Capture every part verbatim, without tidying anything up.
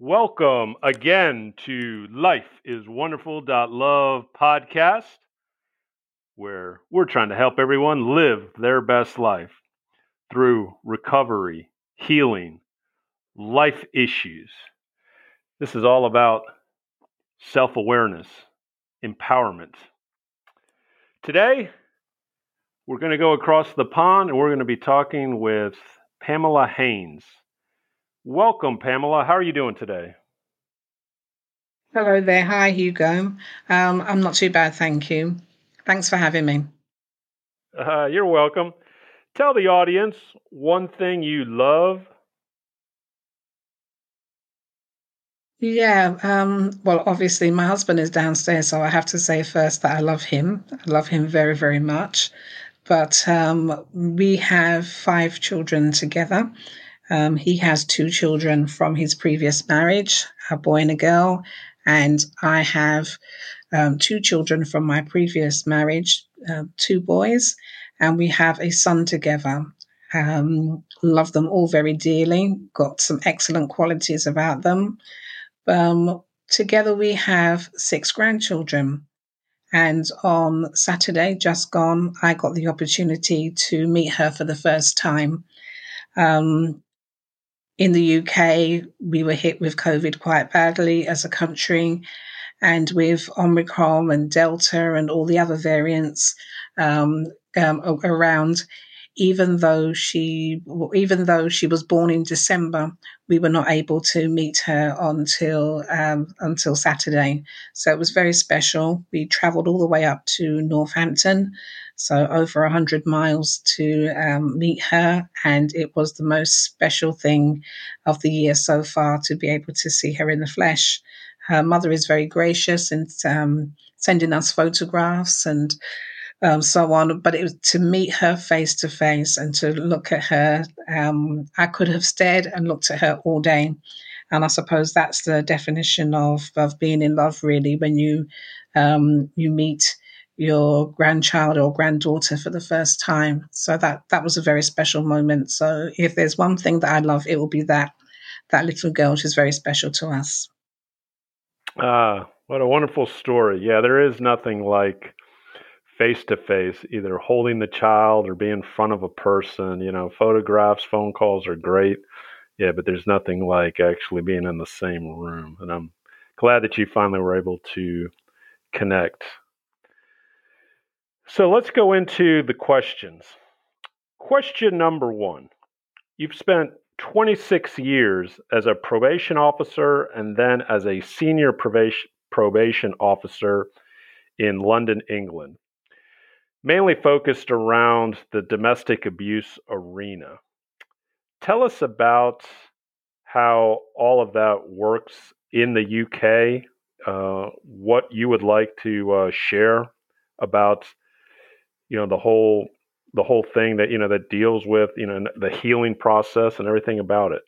Welcome again to life is wonderful dot love podcast, where we're trying to help everyone live their best life through recovery, healing, life issues. This is all about self-awareness, empowerment. Today, we're going to go across the pond and we're going to be talking with Pamela Haynes. Welcome, Pamela. How are you doing today? Hello there. Hi, Hugo. Um, I'm not too bad, thank you. Thanks for having me. Uh, you're welcome. Tell the audience one thing you love. Yeah, um, well, obviously my husband is downstairs, so I have to say first that I love him. I love him very, very much. But um, we have five children together. Um, he has two children from his previous marriage, a boy and a girl, and I have um, two children from my previous marriage, uh, two boys, and we have a son together. Um, love them all very dearly, got some excellent qualities about them. Um, together we have six grandchildren. And on Saturday, just gone, I got the opportunity to meet her for the first time. Um, In the U K, we were hit with COVID quite badly as a country, and with Omicron and Delta and all the other variants um, um, around. Even though she, even though she was born in December, we were not able to meet her until um, until Saturday. So it was very special. We travelled all the way up to Northampton, so over one hundred miles to um, meet her, and it was the most special thing of the year so far to be able to see her in the flesh. Her mother is very gracious and um, sending us photographs and um, so on, but it was to meet her face to face and to look at her. Um, I could have stared and looked at her all day, and I suppose that's the definition of, of being in love, really, when you um, you meet your grandchild or granddaughter for the first time. So that, that was a very special moment. So if there's one thing that I love, it will be that, that little girl. She's very special to us. Ah, uh, what a wonderful story. Yeah, there is nothing like face-to-face, either holding the child or being in front of a person. You know, photographs, phone calls are great. Yeah, but there's nothing like actually being in the same room. And I'm glad that you finally were able to connect. So let's go into the questions. Question number one. You've spent twenty-six years as a probation officer and then as a senior probation, probation officer in London, England, mainly focused around the domestic abuse arena. Tell us about how all of that works in the U K, uh, what you would like to uh, share about you know, the whole, the whole thing that, you know, that deals with, you know, the healing process and everything about it.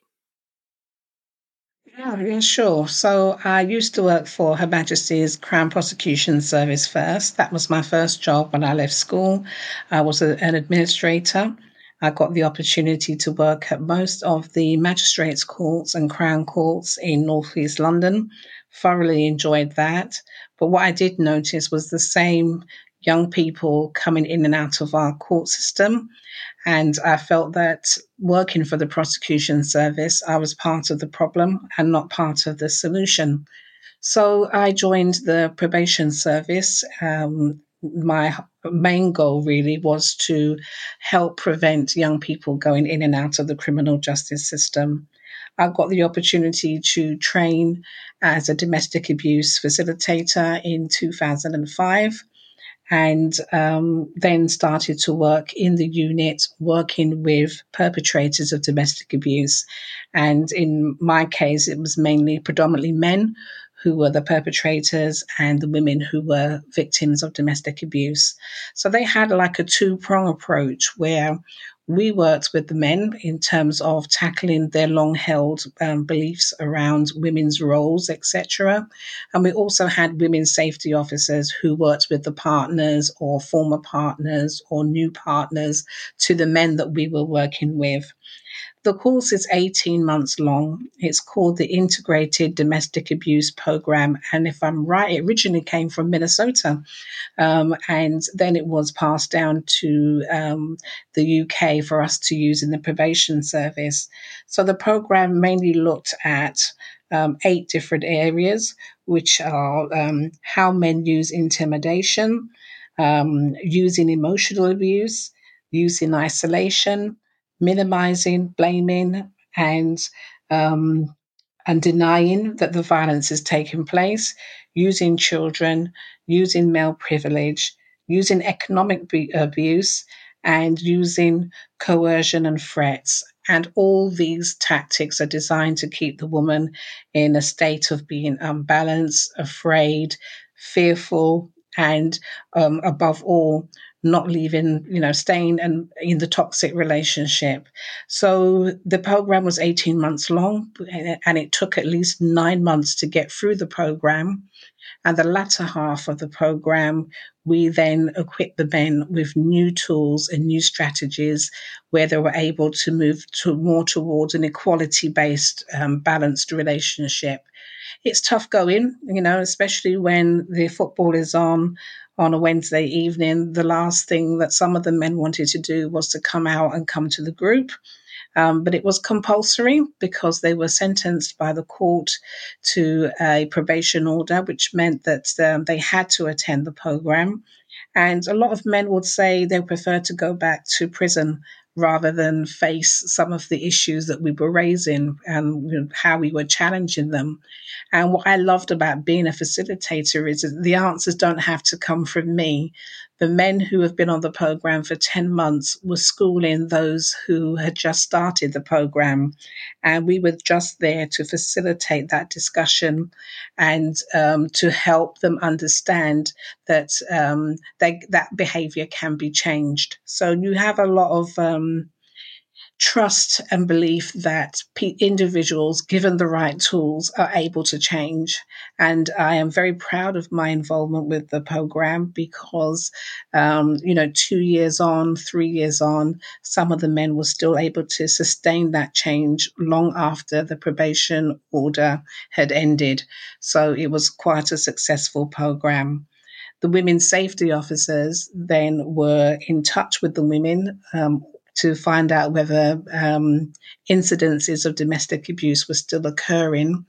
Yeah, yeah, sure. So I used to work for Her Majesty's Crown Prosecution Service first. That was my first job when I left school. I was a, an administrator. I got the opportunity to work at most of the magistrates' courts and crown courts in northeast London. Thoroughly enjoyed that. But what I did notice was the same young people coming in and out of our court system. And I felt that working for the prosecution service, I was part of the problem and not part of the solution. So I joined the probation service. Um, my main goal really was to help prevent young people going in and out of the criminal justice system. I got the opportunity to train as a domestic abuse facilitator in two thousand five, and um, then started to work in the unit working with perpetrators of domestic abuse. And in my case, it was mainly predominantly men who were the perpetrators and the women who were victims of domestic abuse. So they had like a two-prong approach where we worked with the men in terms of tackling their long-held um, beliefs around women's roles, et cetera. And we also had women safety officers who worked with the partners or former partners or new partners to the men that we were working with. The course is eighteen months long. It's called the Integrated Domestic Abuse Program. And if I'm right, it originally came from Minnesota. Um, and then it was passed down to um, the U K for us to use in the probation service. So the program mainly looked at um, eight different areas, which are um, how men use intimidation, um, using emotional abuse, using isolation, minimizing, blaming, and um, and denying that the violence is taking place, using children, using male privilege, using economic be- abuse, and using coercion and threats. And all these tactics are designed to keep the woman in a state of being unbalanced, afraid, fearful, and um, above all, not leaving, you know, staying and in the toxic relationship. So the program was eighteen months long, and it took at least nine months to get through the program. And the latter half of the program, we then equipped the men with new tools and new strategies where they were able to move to more towards an equality-based, um, balanced relationship. It's tough going, you know, especially when the football is on on a Wednesday evening. The last thing that some of the men wanted to do was to come out and come to the group. Um, but it was compulsory because they were sentenced by the court to a probation order, which meant that um, they had to attend the program. And a lot of men would say they prefer to go back to prison rather than face some of the issues that we were raising and how we were challenging them. And what I loved about being a facilitator is that the answers don't have to come from me. The men who have been on the program for ten months were schooling those who had just started the program. And we were just there to facilitate that discussion and um, to help them understand that um, they, that behavior can be changed. So you have a lot of um, trust and belief that pe- individuals, given the right tools, are able to change. And I am very proud of my involvement with the program because, um, you know, two years on, three years on, some of the men were still able to sustain that change long after the probation order had ended. So it was quite a successful program. The women safety officers then were in touch with the women um, to find out whether um, incidences of domestic abuse were still occurring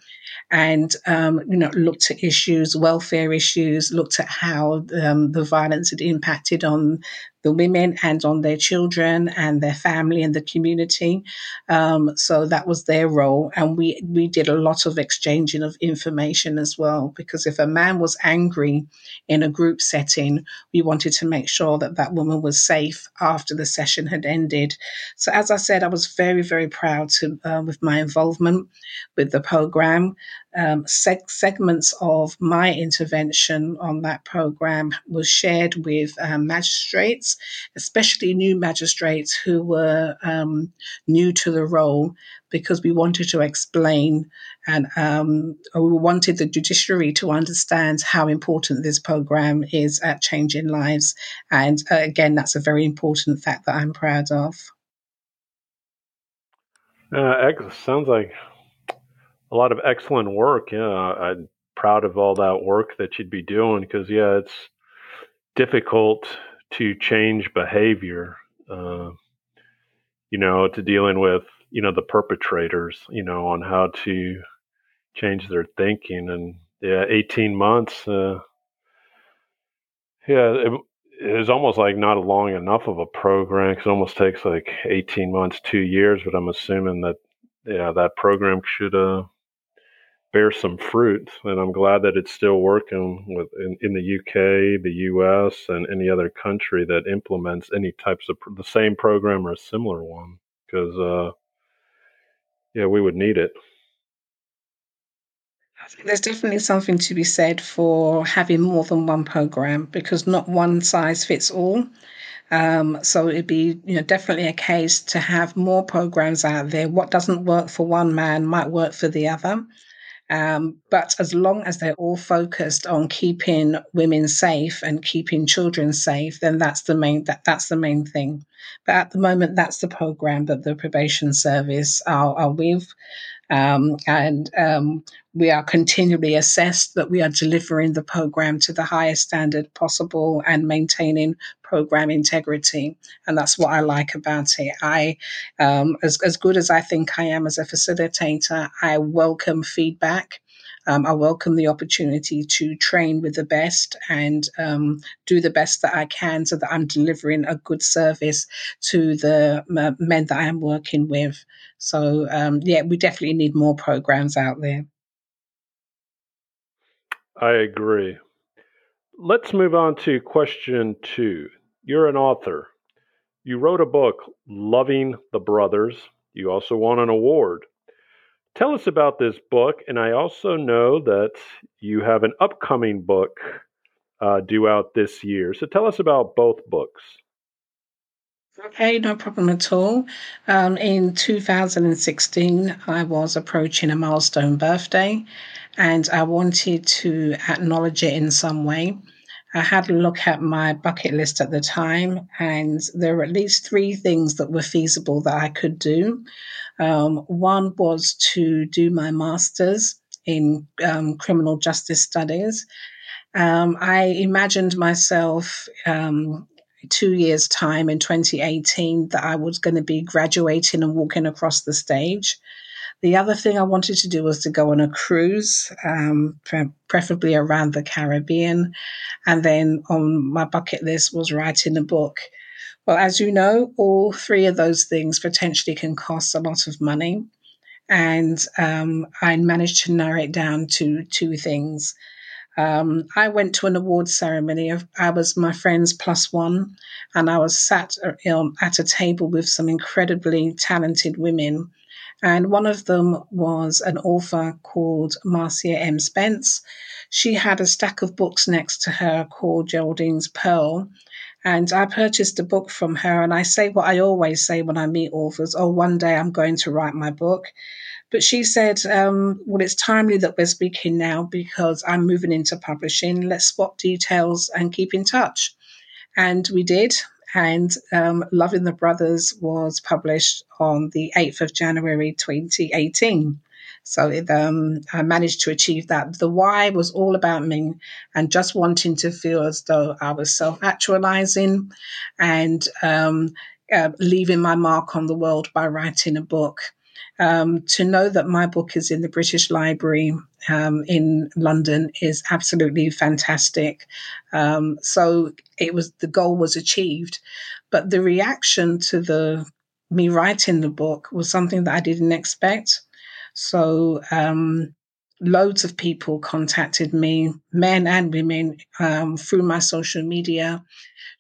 and, um, you know, looked at issues, welfare issues, looked at how um, the violence had impacted on the women and on their children and their family and the community. Um, so that was their role. And we, we did a lot of exchanging of information as well, because if a man was angry in a group setting, we wanted to make sure that that woman was safe after the session had ended. So as I said, I was very, very proud to, uh, with my involvement with the program. Um, seg- segments of my intervention on that program was shared with um, magistrates, especially new magistrates who were um, new to the role, because we wanted to explain and um, we wanted the judiciary to understand how important this program is at changing lives. And uh, again, that's a very important fact that I'm proud of. Uh, excellent. Sounds like a lot of excellent work. Yeah, I'm proud of all that work that you'd be doing because, yeah, it's difficult to change behavior, uh, you know, to dealing with, you know, the perpetrators, you know, on how to change their thinking. And, yeah, eighteen months, uh, yeah, it, it was almost like not long enough of a program because it almost takes like eighteen months, two years, but I'm assuming that, yeah, that program should uh, bear some fruit, and I'm glad that it's still working with in, in the U K, the U S, and any other country that implements any types of pr- the same program or a similar one, because uh, yeah, we would need it. There's definitely something to be said for having more than one program, because not one size fits all. Um, so it'd be, you know, definitely a case to have more programs out there. What doesn't work for one man might work for the other. Um, but as long as they're all focused on keeping women safe and keeping children safe, then that's the main that, that's the main thing. But at the moment, that's the program that the probation service are, are with. Um, and um, we are continually assessed that we are delivering the program to the highest standard possible and maintaining program integrity. And that's what I like about it. I, um, as, as good as I think I am as a facilitator, I welcome feedback. Um, I welcome the opportunity to train with the best and um, do the best that I can so that I'm delivering a good service to the m- men that I'm working with. So, um, yeah, we definitely need more programs out there. I agree. Let's move on to question two. You're an author. You wrote a book, Loving the Brothers. You also won an award. Tell us about this book, and I also know that you have an upcoming book uh, due out this year. So tell us about both books. Okay, no problem at all. Um, in two thousand sixteen, I was approaching a milestone birthday, and I wanted to acknowledge it in some way. I had a look at my bucket list at the time, and there were at least three things that were feasible that I could do. Um, one was to do my master's in um, criminal justice studies. Um, I imagined myself um, two years' time in twenty eighteen that I was going to be graduating and walking across the stage. The other thing I wanted to do was to go on a cruise, um, preferably around the Caribbean. And then on my bucket list was writing a book. Well, as you know, all three of those things potentially can cost a lot of money. And um, I managed to narrow it down to two things. Um, I went to an awards ceremony. I was my friend's plus one, and I was sat at a table with some incredibly talented women. And one of them was an author called Marcia M. Spence. She had a stack of books next to her called Geraldine's Pearl. And I purchased a book from her, and I say what I always say when I meet authors, oh, one day I'm going to write my book. But she said, um, well, it's timely that we're speaking now because I'm moving into publishing. Let's swap details and keep in touch. And we did. And um, Loving the Brothers was published on the eighth of January twenty eighteen. So it, um, I managed to achieve that. The why was all about me and just wanting to feel as though I was self-actualizing and um, uh, leaving my mark on the world by writing a book. Um, to know that my book is in the British Library um, in London is absolutely fantastic. Um, so it was the goal was achieved, but the reaction to the me writing the book was something that I didn't expect. So um, loads of people contacted me, men and women, um, through my social media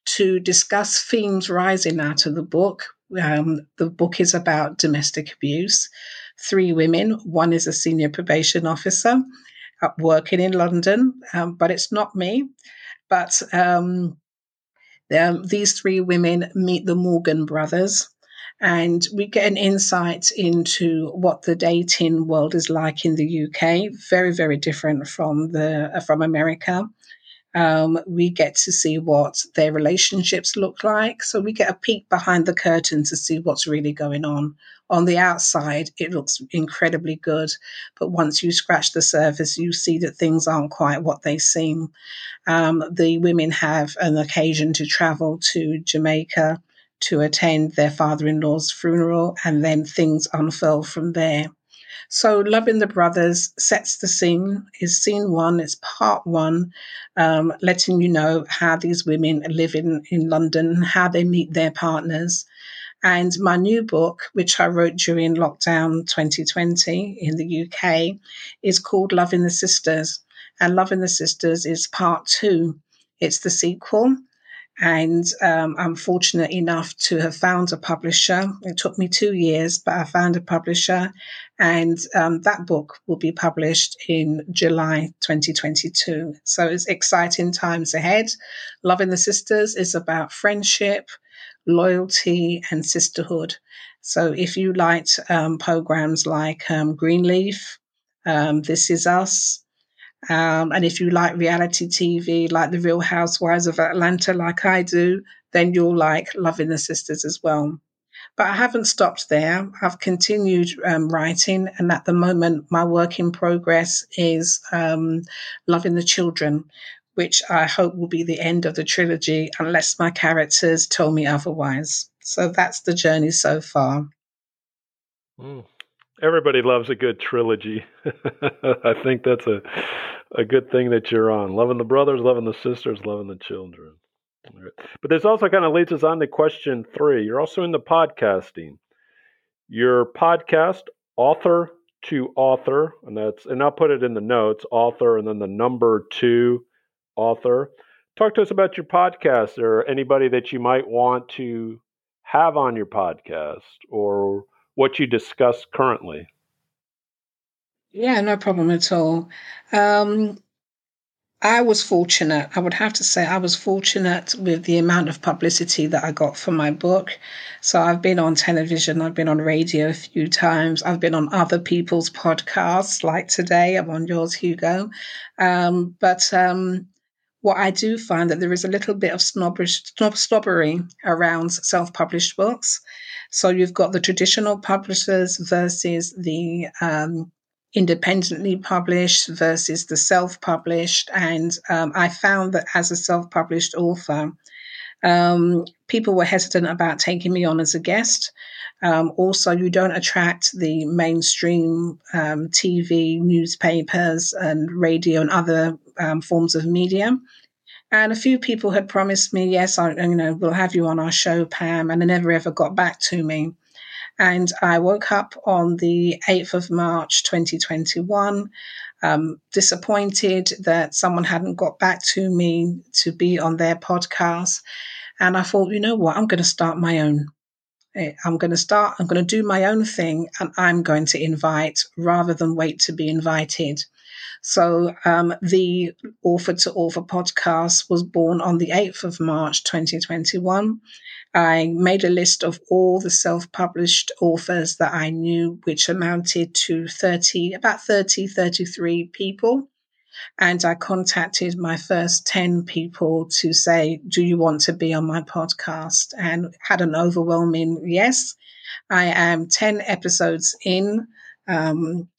to discuss themes rising out of the book. Um, the book is about domestic abuse. Three women, one is a senior probation officer uh, working in London, um, but it's not me. But um, these three women meet the Morgan brothers, and we get an insight into what the dating world is like in the U K. Very, very different from the from America. Um, we get to see what their relationships look like. So we get a peek behind the curtain to see what's really going on. On the outside, it looks incredibly good. But once you scratch the surface, you see that things aren't quite what they seem. Um, the women have an occasion to travel to Jamaica to attend their father-in-law's funeral, and then things unfurl from there. So Loving the Brothers sets the scene, is scene one, it's part one, um, letting you know how these women live in, in London, how they meet their partners. And my new book, which I wrote during lockdown twenty twenty in the U K, is called Loving the Sisters. And Loving the Sisters is part two. It's the sequel. And um, I'm fortunate enough to have found a publisher. It took me two years, but I found a publisher. And um, that book will be published in July twenty twenty-two. So it's exciting times ahead. Loving the Sisters is about friendship, loyalty, and sisterhood. So if you liked um, programs like um, Greenleaf, um, This Is Us. Um, and if you like reality T V, like The Real Housewives of Atlanta, like I do, then you'll like Loving the Sisters as well. But I haven't stopped there. I've continued um, writing, and at the moment, my work in progress is um, Loving the Children, which I hope will be the end of the trilogy unless my characters tell me otherwise. So that's the journey so far. Mm. Everybody loves a good trilogy. I think that's a a good thing that you're on. Loving the Brothers, Loving the Sisters, Loving the Children. All right. But this also kind of leads us on to question three. You're also into podcasting. Your podcast, Author to Author, and that's and I'll put it in the notes, Author and then the number two, Author. Talk to us about your podcast or anybody that you might want to have on your podcast or what you discuss currently. Yeah, no problem at all. Um, I was fortunate. I would have to say I was fortunate with the amount of publicity that I got for my book. So I've been on television. I've been on radio a few times. I've been on other people's podcasts like today. I'm on yours, Hugo. Um, but um, what I do find that there is a little bit of snobbish, snob, snobbery around self-published books. So you've got the traditional publishers versus the um, independently published versus the self-published. And um, I found that as a self-published author, um, people were hesitant about taking me on as a guest. Um, also, you don't attract the mainstream um, T V, newspapers, and radio and other um, forms of media. And a few people had promised me, yes, I, you know, we'll have you on our show, Pam, and they never ever got back to me. And I woke up on the eighth of March, twenty twenty-one, um, disappointed that someone hadn't got back to me to be on their podcast. And I thought, you know what, I'm going to start my own. I'm going to start, I'm going to do my own thing, and I'm going to invite rather than wait to be invited. So um, the Author to Author podcast was born on the eighth of March, twenty twenty-one. I made a list of all the self-published authors that I knew, which amounted to thirty, about thirty, thirty-three people. And I contacted my first ten people to say, do you want to be on my podcast? And had an overwhelming yes. I am ten episodes in. Um,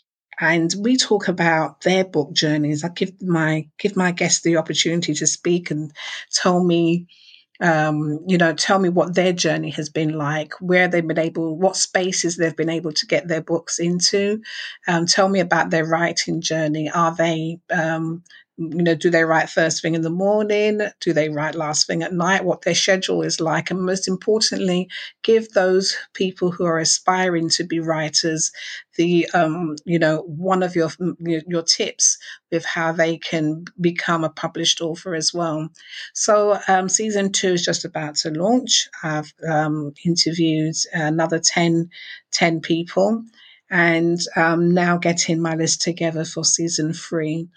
And we talk about their book journeys. I give my give my guests the opportunity to speak and tell me, um, you know, tell me what their journey has been like, where they've been able, what spaces they've been able to get their books into. Um, tell me about their writing journey. Are they, um, you know, do they write first thing in the morning? Do they write last thing at night? What their schedule is like? And most importantly, give those people who are aspiring to be writers the, um, you know, one of your your tips with how they can become a published author as well. So um, season two is just about to launch. I've um, interviewed another ten, ten people and um, now getting my list together for season three.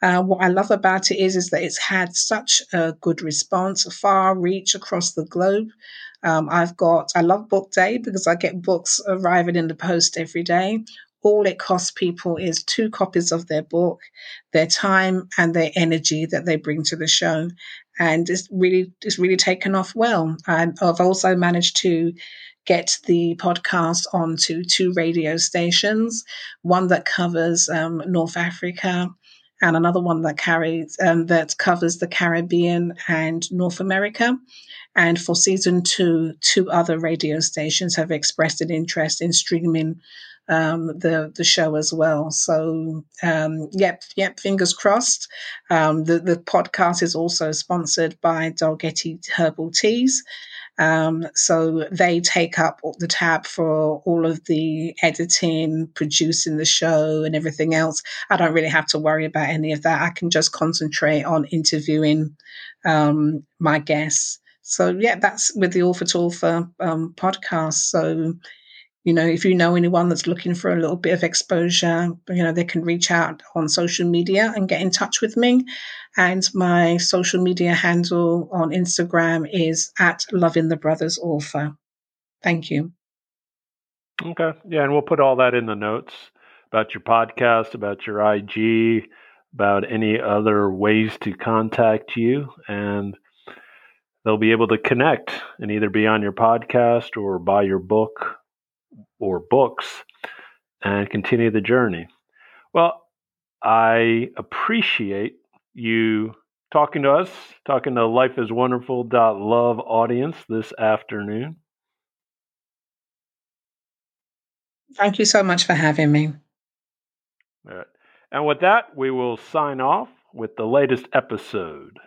Uh, what I love about it is, is that it's had such a good response, a far reach across the globe. Um, I've got, I love Book Day because I get books arriving in the post every day. All it costs people is two copies of their book, their time and their energy that they bring to the show. And it's really, it's really taken off well. And I've also managed to get the podcast onto two radio stations, one that covers um, North Africa, and another one that carries um, that covers the Caribbean and North America. And for season two, two other radio stations have expressed an interest in streaming um, the the show as well. So, um, yep, yep, fingers crossed. Um, the, the podcast is also sponsored by Dalgety Herbal Teas. Um, so they take up the tab for all of the editing, producing the show and everything else. I don't really have to worry about any of that. I can just concentrate on interviewing um, my guests. So, yeah, that's with the Author to Author um, podcast. So, you know, if you know anyone that's looking for a little bit of exposure, you know, they can reach out on social media and get in touch with me. And my social media handle on Instagram is at Loving the Brothers Author. Thank you. Okay. Yeah. And we'll put all that in the notes. about your podcast, about your I G, about any other ways to contact you, and they'll be able to connect and either be on your podcast or buy your book or books and continue the journey. Well, I appreciate you talking to us, talking to life is wonderful dot love audience this afternoon. Thank you so much for having me. All right. And with that, we will sign off with the latest episode.